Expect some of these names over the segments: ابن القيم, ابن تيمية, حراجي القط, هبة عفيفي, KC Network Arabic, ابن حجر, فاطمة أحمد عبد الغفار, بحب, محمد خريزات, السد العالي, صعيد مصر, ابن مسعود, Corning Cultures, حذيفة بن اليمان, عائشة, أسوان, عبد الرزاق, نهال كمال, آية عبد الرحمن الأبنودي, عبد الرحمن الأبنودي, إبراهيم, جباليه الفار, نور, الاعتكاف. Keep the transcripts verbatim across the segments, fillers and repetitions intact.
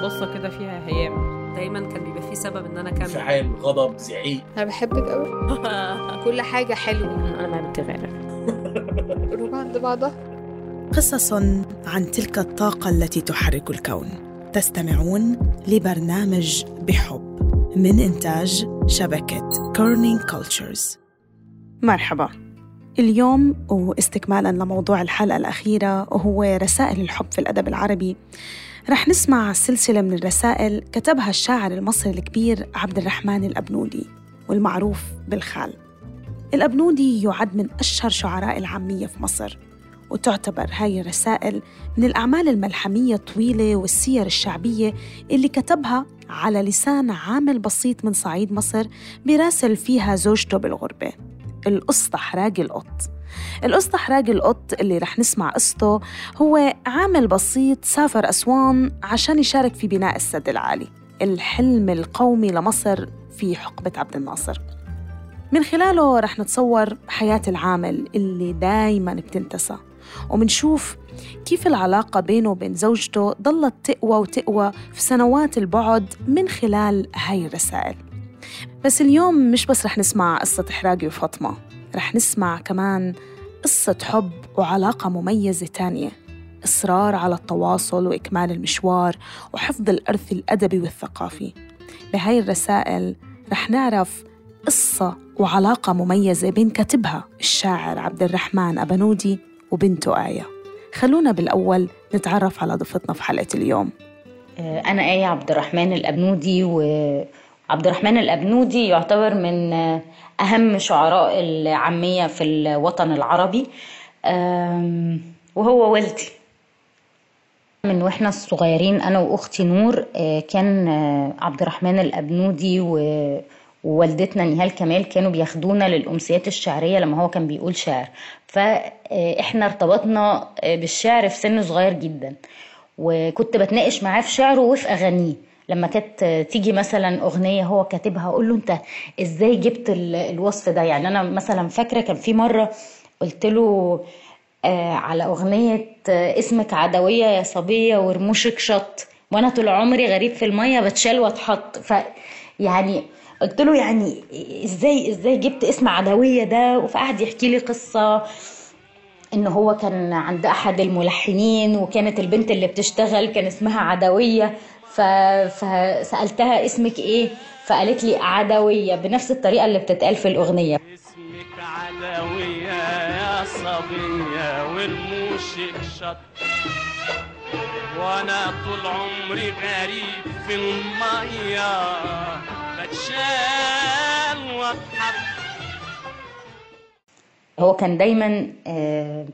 بصه كده فيها هيام. دايما كان بيبقى فيه سبب ان انا كامل فعال، غضب، زعيق. انا بحبك قوي. كل حاجه حلوه انا ما بتغير. رجوع عند بعضها. قصص عن تلك الطاقه التي تحرك الكون. تستمعون لبرنامج بحب من انتاج شبكه Corning Cultures. مرحبا. اليوم واستكمالا لموضوع الحلقه الاخيره وهو رسائل الحب في الادب العربي، رح نسمع سلسلة من الرسائل كتبها الشاعر المصري الكبير عبد الرحمن الأبنودي والمعروف بالخال. الأبنودي يعد من أشهر شعراء العامية في مصر، وتعتبر هاي الرسائل من الأعمال الملحمية الطويلة والسير الشعبية اللي كتبها على لسان عامل بسيط من صعيد مصر براسل فيها زوجته بالغربة، القصة حراجي القط. القصة حراجي القط اللي رح نسمع قصته هو عامل بسيط سافر أسوان عشان يشارك في بناء السد العالي، الحلم القومي لمصر في حقبة عبد الناصر. من خلاله رح نتصور حياة العامل اللي دايماً بتنتسى، ومنشوف كيف العلاقة بينه وبين زوجته ضلت تقوى وتقوى في سنوات البعد من خلال هاي الرسائل. بس اليوم مش بس رح نسمع قصة حراجي وفاطمة، رح نسمع كمان قصة حب وعلاقة مميزة تانية، إصرار على التواصل وإكمال المشوار وحفظ الإرث الأدبي والثقافي. بهاي الرسائل رح نعرف قصة وعلاقة مميزة بين كاتبها الشاعر عبد الرحمن أبنودي وبنته آية. خلونا بالأول نتعرف على ضيفتنا في حلقة اليوم. أنا آية عبد الرحمن الأبنودي، و عبد الرحمن الأبنودي يعتبر من أهم شعراء العامية في الوطن العربي، وهو والدي. من وإحنا الصغيرين أنا وأختي نور كان عبد الرحمن الأبنودي ووالدتنا نهال كمال كانوا بياخدونا للأمسيات الشعرية لما هو كان بيقول شعر، فإحنا ارتبطنا بالشعر في سن صغير جدا، وكنت بتناقش معاه في شعره وفي أغانيه. لما كانت تيجي مثلا أغنية هو كاتبها أقول له أنت إزاي جبت الوصف ده؟ يعني أنا مثلا فاكرة كان في مرة قلت له على أغنية اسمك عدوية يا صبية ورموشك شط، وأنا طول عمري غريب في المية بتشال واتحط. فيعني قلت له يعني إزاي إزاي جبت اسم عدوية ده؟ فقعد يحكي لي قصة إن هو كان عند أحد الملحنين وكانت البنت اللي بتشتغل كان اسمها عدوية، فسألتها اسمك ايه؟ فقالت لي عدوية بنفس الطريقة اللي بتتقال في الأغنية. اسمك عدوية يا صبية ورموشك شط، وانا طول عمري غريب في المية بتشال واتحط. هو كان دايما آه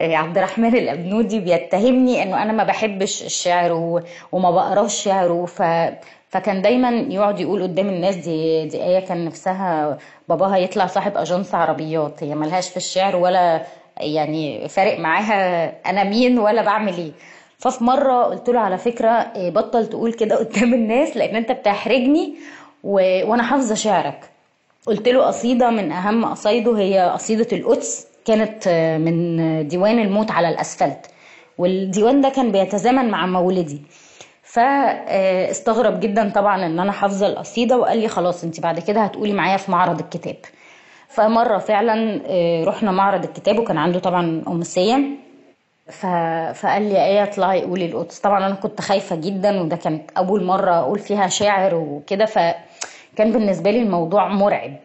عبد الرحمن الأبنودي بيتهمني أنه أنا ما بحبش الشعر وما بقراش شعره، ف... فكان دايما يقعد يقول قدام الناس دي, دي آية كان نفسها باباها يطلع صاحب أجنس عربيات، هي ملهاش في الشعر ولا يعني فارق معاها أنا مين ولا بعمل إيه. ففي مرة قلت له على فكرة بطل تقول كده قدام الناس لأن أنت بتحرجني و... وأنا حافظة شعرك. قلت له قصيدة من أهم قصايده هي قصيدة القدس، كانت من ديوان الموت على الأسفلت، والديوان ده كان بيتزامن مع مولدي. فاستغرب جدا طبعا ان انا حافظه القصيده، وقال لي خلاص انت بعد كده هتقولي معايا في معرض الكتاب. فمره فعلا رحنا معرض الكتاب وكان عنده طبعا أمسية، فقال لي ايه اطلعي قولي القدس. طبعا انا كنت خايفه جدا وده كانت اول مره اقول فيها شاعر وكده، فكان بالنسبه لي الموضوع مرعب.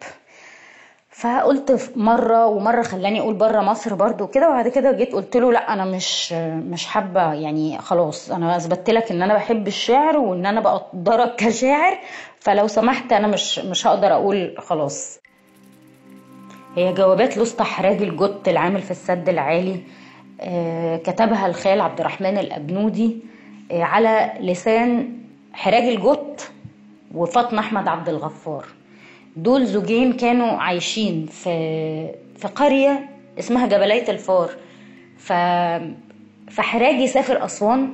فقلت مرة ومرة خلاني أقول برا مصر برضو كده، وبعد كده جيت قلت له لا أنا مش مش حابة، يعني خلاص أنا أثبت لك إن أنا بحب الشعر وإن أنا بقدرك كشاعر، فلو سمحت أنا مش مش هقدر أقول خلاص. هي جوابات لسطى حراجي القط العامل في السد العالي، كتبها الخال عبد الرحمن الأبنودي على لسان حراجي القط وفاطمة أحمد عبد الغفار. دول زوجين كانوا عايشين في في قرية اسمها جباليه الفار، ف فحراجي سافر أسوان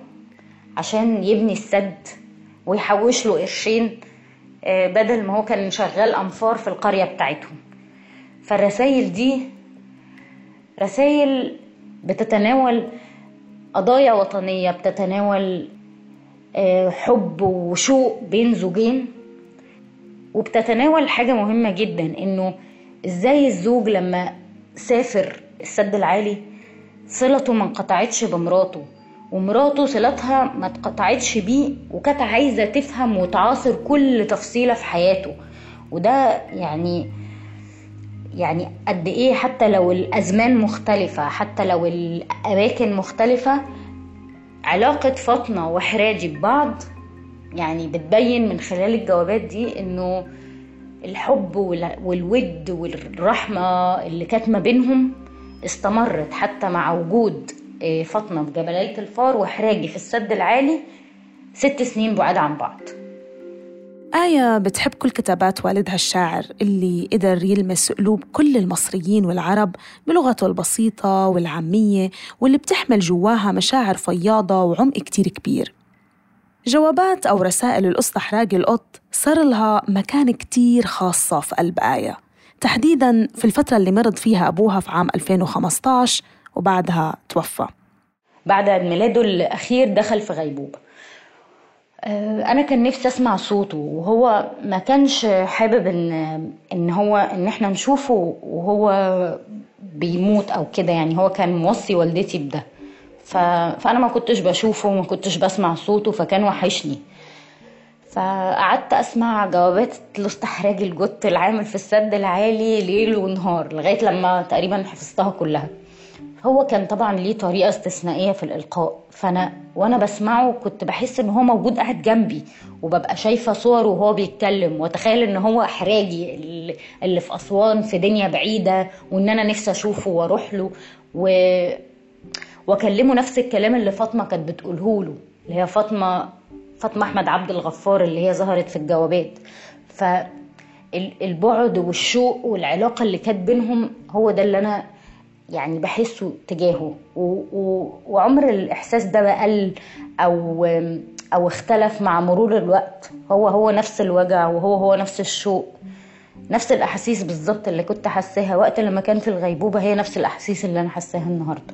عشان يبني السد ويحوش له قرشين بدل ما هو كان شغال أنفار في القرية بتاعتهم. فالرسائل دي رسائل بتتناول قضايا وطنية، بتتناول حب وشوق بين زوجين. وبتتناول حاجة مهمة جدا، انه ازاي الزوج لما سافر السد العالي صلته ما انقطعتش بمراته، ومراته صلتها ما اتقطعتش بيه، وكانت عايزة تفهم وتعاصر كل تفصيلة في حياته. وده يعني يعني قد ايه حتى لو الازمان مختلفة، حتى لو الاماكن مختلفة، علاقة فاطمة وحراجي ببعض يعني بتبين من خلال الجوابات دي انه الحب والود والرحمة اللي كانت ما بينهم استمرت حتى مع وجود فاطمة في جباليه الفار وحراجي في السد العالي ست سنين بعاد عن بعض. آية بتحب كل كتابات والدها الشاعر اللي قدر يلمس قلوب كل المصريين والعرب بلغته البسيطة والعامية، واللي بتحمل جواها مشاعر فياضة وعمق كتير كبير. جوابات أو رسائل الأسطى حراجي القط صار لها مكان كتير خاصة في قلب آية، تحديداً في الفترة اللي مرض فيها أبوها في عام ألفين وخمستاشر وبعدها توفى. بعد ميلاده الأخير دخل في غيبوبة. أنا كان نفسي أسمع صوته، وهو ما كانش حابب إن إن هو إن إحنا نشوفه وهو بيموت أو كده، يعني هو كان موصي والدتي بده، فأنا ما كنتش بشوفه وما كنتش بسمع صوته، فكان وحشني. فقعدت أسمع جوابات الأسطى حراجي القط العامل في السد العالي ليل ونهار لغاية لما تقريبا حفظتها كلها. هو كان طبعا ليه طريقة استثنائية في الإلقاء، فأنا وأنا بسمعه كنت بحس إن هو موجود قاعد جنبي، وببقى شايفة صوره وهو بيتكلم، وأتخيل إن هو حراجي اللي في أسوان في دنيا بعيدة، وإن أنا نفسي أشوفه وأروح له و... وأكلمه نفس الكلام اللي فاطمة كانت بتقوله له، اللي هي فاطمة فاطمة أحمد عبد الغفار اللي هي ظهرت في الجوابات. فالبعد والشوق والعلاقة اللي كانت بينهم هو ده اللي أنا يعني بحسه تجاهه، و... و... وعمر الإحساس ده بقل أو أو اختلف مع مرور الوقت. هو هو نفس الوجع، وهو هو نفس الشوق، نفس الأحاسيس بالظبط اللي كنت حساها وقت لما كان في الغيبوبة، هي نفس الأحاسيس اللي أنا حساها النهاردة.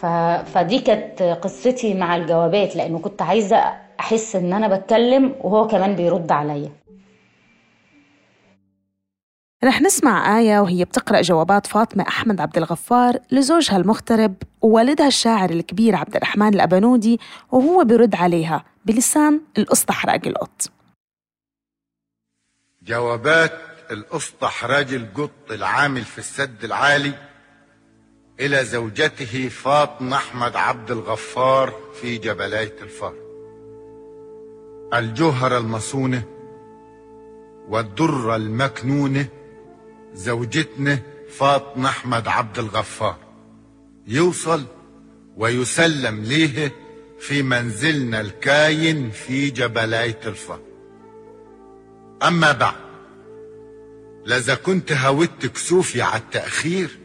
ف... فدي كانت قصتي مع الجوابات، لأنه كنت عايزة أحس إن أنا بتكلم وهو كمان بيرد عليا. رح نسمع آية وهي بتقرأ جوابات فاطمة أحمد عبد الغفار لزوجها المغترب ووالدها الشاعر الكبير عبد الرحمن الأبنودي، وهو برد عليها بلسان الأسطى حراجي القط. جوابات الأسطى حراجي القط العامل في السد العالي إلى زوجته فاطمة أحمد عبد الغفار في جباليه الفار. الجوهرة المصونة والدرة المكنونة زوجتنا فاطمة أحمد عبد الغفار يوصل ويسلم ليه في منزلنا الكاين في جباليه الفار. أما بعد، لذا كنت هودت كسوفي على التأخير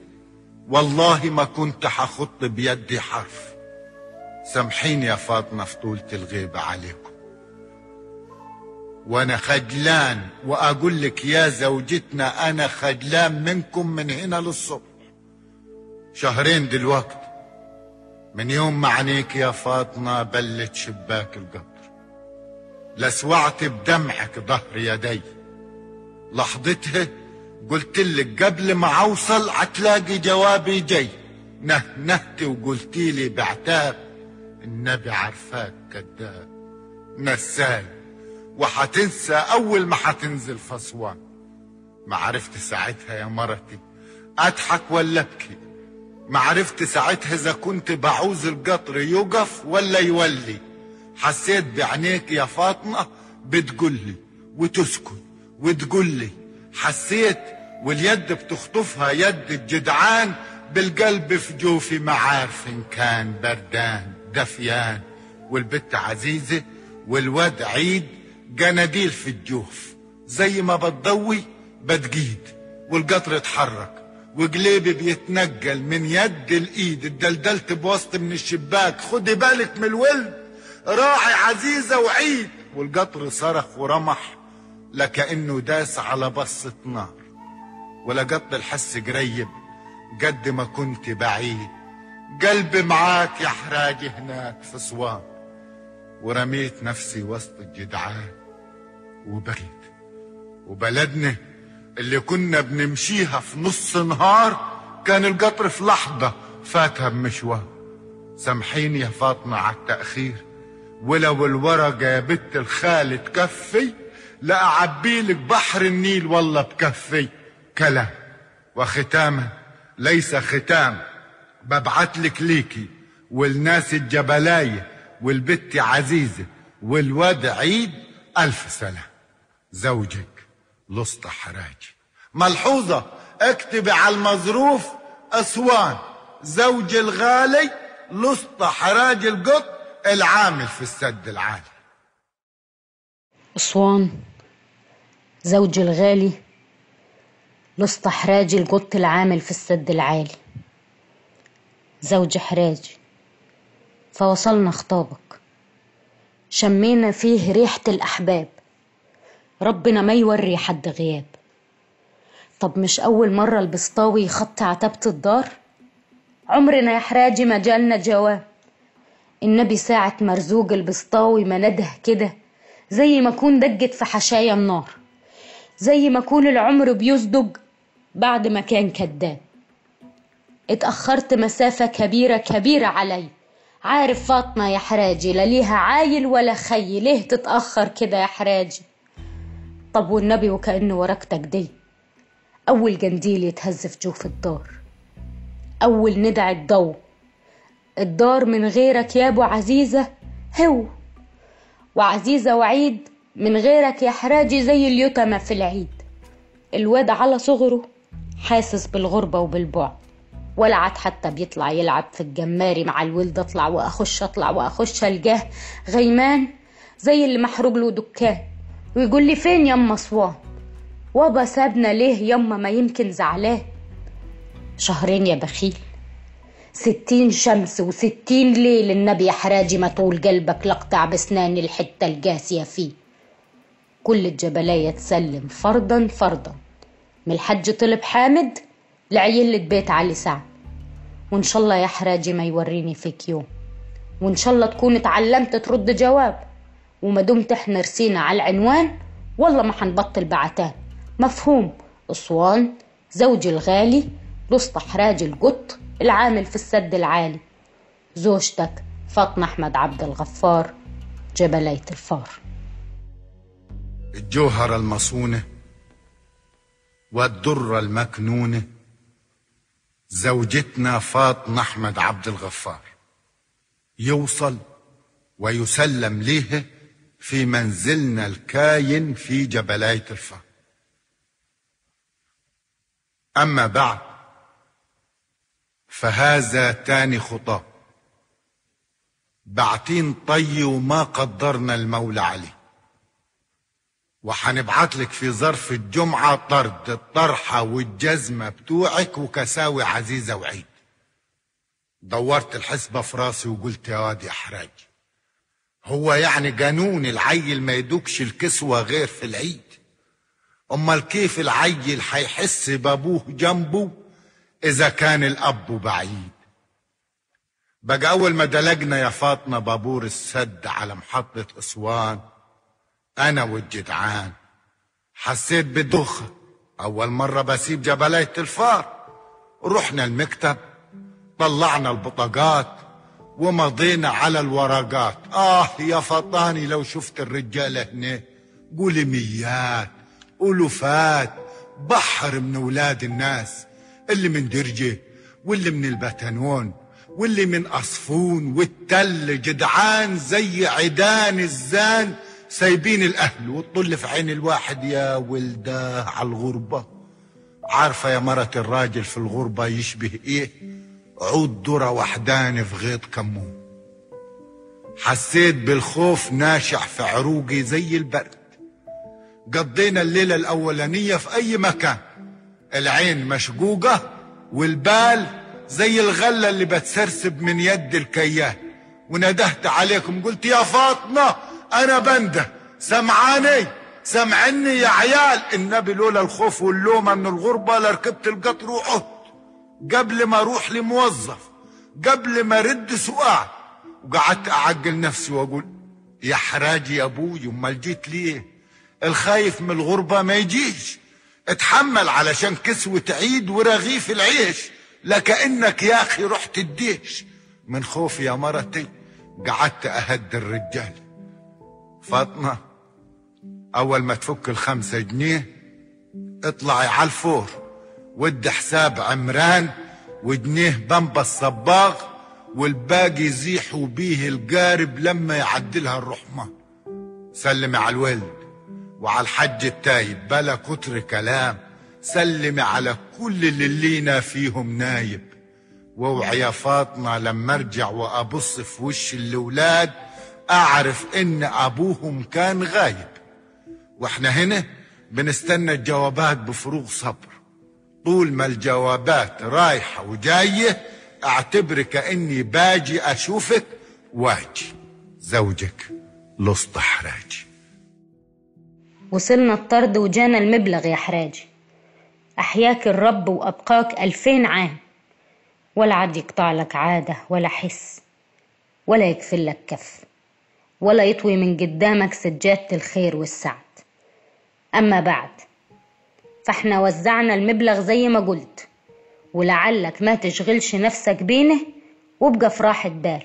والله ما كنت حخط بيدي حرف. سامحيني يا فاطمة في طولة الغيبة عليكم، وأنا خجلان، وأقول لك يا زوجتنا أنا خجلان منكم من هنا للصبح. شهرين دلوقت من يوم ما عينيك يا فاطمة بلت شباك القطر، لسوعت بدمعك ظهر يدي. لحظتها قلتلك قبل ما أوصل هتلاقي جوابي جاي، نه نهت وقلتيلي بعتاب النبي عرفاك كذاب نساي وحتنسى أول ما حتنزل فصوان. ما عرفت ساعتها يا مرتي أضحك ولا أبكي، ما عرفت ساعتها إذا كنت بعوز القطر يوقف ولا يولي. حسيت بعينيك يا فاطمة بتقولي وتسكت وتقولي، حسيت واليد بتخطفها يد الجدعان، بالقلب في جوفي ما عارف إن كان بردان دفيان. والبت عزيزة والواد عيد جناديل في الجوف، زي ما بتضوي بتجيد، والقطر اتحرك وقليبي بيتنجل من يد الايد. اتدلدلت بوسط من الشباك، خدي بالك من الولد راعي عزيزة وعيد. والقطر صرخ ورمح لكأنه داس على بصة نار، ولقط الحس قريب قد ما كنت بعيد. قلبي معاك يا حراجي هناك في صوان، ورميت نفسي وسط الجدعان وبكيت. وبلدنا اللي كنا بنمشيها في نص نهار كان القطر في لحظة فاتها بمشوار. سامحيني يا فاطمة على التأخير، ولو الورقة يا بنت الخال تكفي لأعبيلك بحر النيل والله بكفي. كلام وختاما ليس ختام، ببعتلك ليكي والناس الجبلاية والبت عزيزة والواد عيد ألف سنة. زوجك لسطى حراجي. ملحوظة اكتبي على المظروف أسوان، زوج الغالي لسطى حراجي القط العامل في السد العالي. أسوان، زوج الغالي لسطى حراجي القط العامل في السد العالي. زوج حراجي، فوصلنا خطابك، شمينا فيه ريحة الأحباب، ربنا ما يوري حد غياب. طب مش أول مرة البسطاوي يخط عتبة الدار؟ عمرنا يا حراجي ما جالنا جواب. النبي ساعة مرزوق البسطاوي ما نده كده، زي ما كون دجت في حشايا النار، زي ما كون العمر بيزدج بعد ما كان كداب. اتأخرت مسافة كبيرة كبيرة علي، عارف فاطمة يا حراجي لا ليها عايل ولا خي، ليه تتأخر كده يا حراجي؟ طب والنبي وكأنه ورقتك دي أول جنديل يتهز في جوف الدار، أول ندع الضو، الدار من غيرك يا أبو عزيزة هو، وعزيزة وعيد من غيرك يا حراجي زي اليتامى في العيد. الواد على صغره حاسس بالغربة وبالبعد، ولا عاد حتى بيطلع يلعب في الجماري مع الولد، اطلع واخش اطلع واخش الجاه غيمان زي اللي محروق له دكان، ويقول لي فين يما اسوان، وابا سابنا ليه يما ما يمكن زعلان. شهرين يا بخيل، ستين شمس وستين ليل، النبي يا حراجي ما طول قلبك لقطع بسنان الحته الجاسيه فيه. كل الجبلايه تسلم فردا فردا، من الحج طلب حامد لعيلة بيت علي سعد. وإن شاء الله يا حراجي ما يوريني فيك يوم، وإن شاء الله تكون اتعلمت ترد جواب، وما دمت احنا رسينا على العنوان والله ما هنبطل بعتان. مفهوم؟ أسوان، زوجي الغالي لسطى حراجي القط العامل في السد العالي. زوجتك فاطمة أحمد عبد الغفار، جباليه الفار. الجوهرة المصونة والدرة المكنونة زوجتنا فاطمة أحمد عبد الغفار، يوصل ويسلم ليها في منزلنا الكاين في جبليه الفار. أما بعد، فهذا تاني خطاب بعتين طي وما قدرنا المولى عليه، وحنبعتلك في ظرف الجمعة طرد الطرحة والجزمة بتوعك وكساوي عزيزة وعيد. دورت الحسبة في راسي وقلت يا واد يا حراجي، هو يعني قانون العيل ما يدوكش الكسوة غير في العيد؟ أمال كيف العيل حيحس بابوه جنبه إذا كان الأب بعيد؟ بقى أول ما دلقنا يا فاطمة بابور السد على محطة أسوان، أنا والجدعان حسيت بدوخة، أول مرة بسيب جبليه الفار. رحنا المكتب، طلعنا البطاقات ومضينا على الورقات. آه يا فطاني لو شفت الرجالة هنا، قولي ميات ألوفات، بحر من أولاد الناس، اللي من درجة واللي من البتنون واللي من أصفون والتل، جدعان زي عيدان الزان سايبين الأهل والطل في عين الواحد يا ولده على الغربة. عارفة يا مرة الراجل في الغربة يشبه إيه؟ عود درة وحداني في غيط كمون. حسيت بالخوف ناشح في عروقي زي البرد. قضينا الليلة الأولانية في أي مكان، العين مشقوقة والبال زي الغلة اللي بتسرسب من يد الكيان. وندهت عليكم قلت يا فاطمة أنا بنده، سمعاني سمعني يا عيال، النبي لولا الخوف واللومة من الغربة لركبت القطر وقعدت قبل ما أروح لموظف، قبل ما أرد سؤال. وقعدت أعقل نفسي وأقول يا حراجي يا ابوي امال جيت ليه؟ الخايف من الغربه ما يجيش، اتحمل علشان كسوه عيد ورغيف العيش، لكأنك يا اخي رحت الديش. من خوفي يا مرتي قعدت اهد الرجال. فاطمه اول ما تفك الخمسه جنيه اطلعي على الفور ودي حساب عمران وجنيه بمبا الصباغ والباقي يزيحوا بيه القارب لما يعدلها الرحمن. سلمي على الولد وعلى الحج التايب بلا كتر كلام، سلمي على كل اللي لينا فيهم نايب. واوعي يا فاطمه لما ارجع وابص في وش الاولاد اعرف ان ابوهم كان غايب. واحنا هنا بنستنى الجوابات بفروغ صبر، طول ما الجوابات رايحه وجايه اعتبر كاني باجي اشوفك واجي. زوجك لصط حراجي. وصلنا الطرد وجانا المبلغ يا حراجي، احياك الرب وابقاك الفين عام، ولا عاد يقطع لك عاده ولا حس ولا يكفل لك كف ولا يطوي من قدامك سجاده الخير والسعد. اما بعد فاحنا وزعنا المبلغ زي ما قلت، ولعلك ما تشغلش نفسك بينه وابقى في راحة بال.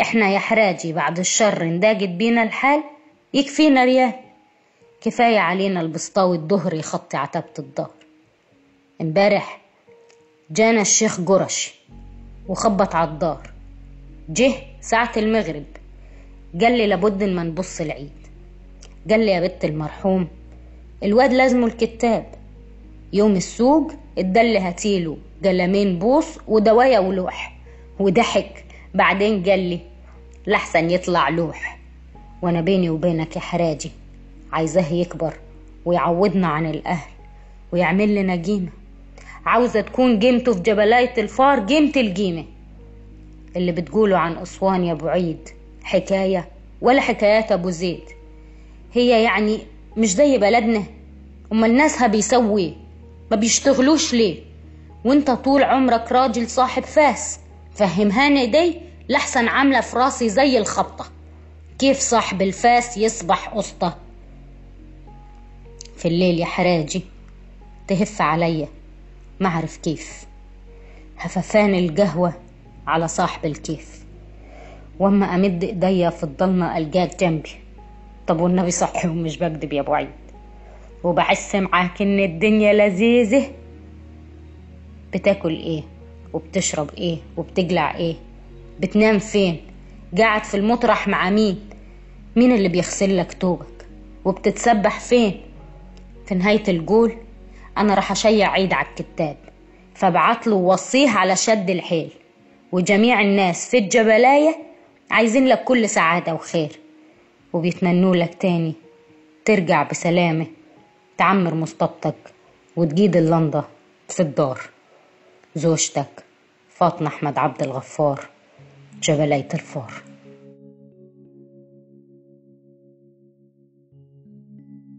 احنا يا حراجي بعد الشر انداجت بينا الحال، يكفينا ريال، كفاية علينا البسطاوي الظهر يخطي عتبة الظهر. امبارح جانا الشيخ قرشي وخبط على الدار، جه ساعة المغرب قال لي لابد ما نبص العيد. قال لي يا بت المرحوم الواد لازمه الكتاب، يوم السوق اتدل هاتيله قلمين بوص ودوايا ولوح، وضحك بعدين قال لي لحسن يطلع لوح. وانا بيني وبينك يا حراجي عايزاه يكبر ويعوضنا عن الاهل ويعمل لنا قيمه، عاوزه تكون قيمته في جبلايه الفار قيمه القيمه. اللي بتقوله عن اسوان يا ابو عيد حكايه ولا حكايات ابو زيد، هي يعني مش زي بلدنا؟ امال ناسها بيسووا ايه؟ ما بيشتغلوش ليه وانت طول عمرك راجل صاحب فاس؟ فهمهاني دي لحسن عامله في راسي زي الخبطه، كيف صاحب الفاس يصبح قسطه؟ في الليل يا حراجي تهف عليا ما اعرف كيف، هففان القهوه على صاحب الكيف، واما امد ايديا في الضلمه القاك جنبي. طب والنبي صحي ومش بكدب يا ابو عيد، وبحس معاك ان الدنيا لذيذه. بتاكل ايه وبتشرب ايه وبتجلع ايه؟ بتنام فين؟ قاعد في المطرح مع مين؟ مين اللي بيغسل لك توبك؟ وبتتسبح فين؟ في نهايه الجول انا راح اشيع عيد على الكتاب، فابعتله ووصيه على شد الحيل، وجميع الناس في الجبلايه عايزين لك كل سعاده وخير، وبيتمنوا لك تاني ترجع بسلامه تعمر مصطبتك وتجيد اللنضة في الدار. زوجتك فاطمة أحمد عبد الغفار، جبلية الفار.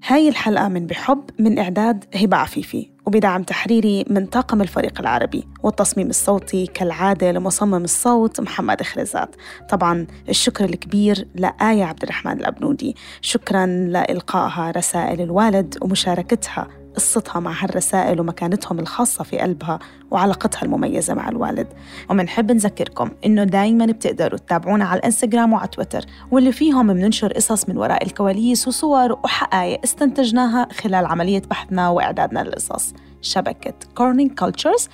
هاي الحلقة من بحب من إعداد هبة عفيفي وبدعم تحريري من طاقم الفريق العربي، والتصميم الصوتي كالعادة لمصمم الصوت محمد خريزات. طبعاً الشكر الكبير لآية عبد الرحمن الأبنودي، شكراً لإلقائها رسائل الوالد ومشاركتها قصتها مع هالرسائل ومكانتهم الخاصة في قلبها وعلاقتها المميزة مع الوالد. ومنحب نذكركم إنه دايماً بتقدروا تتابعونا على الانستغرام وعلى تويتر، واللي فيهم مننشر قصص من وراء الكواليس وصور وحقائق استنتجناها خلال عملية بحثنا وإعدادنا للقصص. شبكة Corning Cultures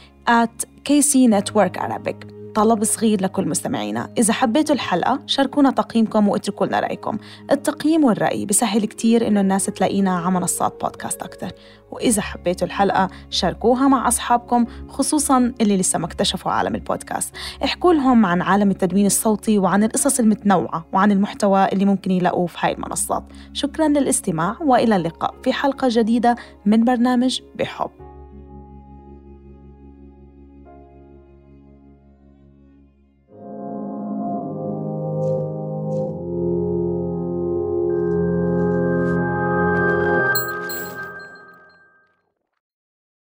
at كي سي Network Arabic. طلب صغير لكل مستمعينا، إذا حبيتوا الحلقة شاركونا تقييمكم واتركوا لنا رأيكم. التقييم والرأي بسهل كتير إنه الناس تلاقينا على منصات بودكاست أكتر. وإذا حبيتوا الحلقة شاركوها مع أصحابكم، خصوصاً اللي لسه ما اكتشفوا عالم البودكاست. احكوا لهم عن عالم التدوين الصوتي وعن القصص المتنوعة وعن المحتوى اللي ممكن يلاقوه في هاي المنصات. شكراً للاستماع وإلى اللقاء في حلقة جديدة من برنامج بحب.